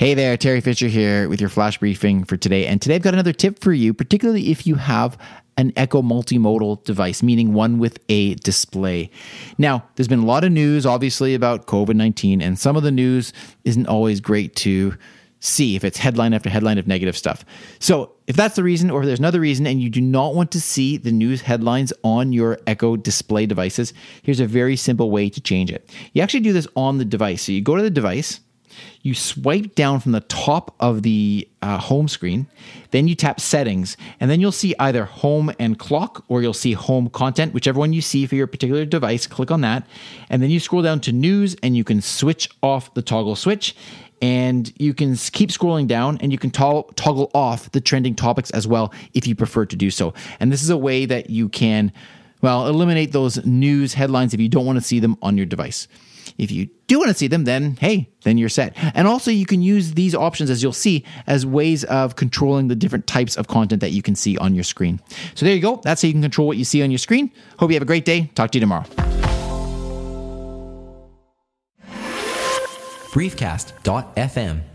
Hey there, Terry Fisher here with your flash briefing for today. And today I've got another tip for you, particularly if you have an Echo multimodal device, meaning one with a display. Now, there's been a lot of news, obviously, about COVID-19, and some of the news isn't always great to see if it's headline after headline of negative stuff. So if that's the reason, or if there's another reason, and you do not want to see the news headlines on your Echo display devices, here's a very simple way to change it. You actually do this on the device. So you go to the device, you swipe down from the top of the home screen, then you tap settings, and then you'll see either home and clock, or you'll see home content, whichever one you see for your particular device. Click on that, and then you scroll down to news, and you can switch off the toggle switch, and you can keep scrolling down, and you can toggle off the trending topics as well if you prefer to do so. And this is a way that you can, well, eliminate those news headlines if you don't want to see them on your device. If you do want to see them, then hey, then you're set. And also you can use these options, as you'll see, as ways of controlling the different types of content that you can see on your screen. So there you go. That's how you can control what you see on your screen. Hope you have a great day. Talk to you tomorrow. Briefcast.fm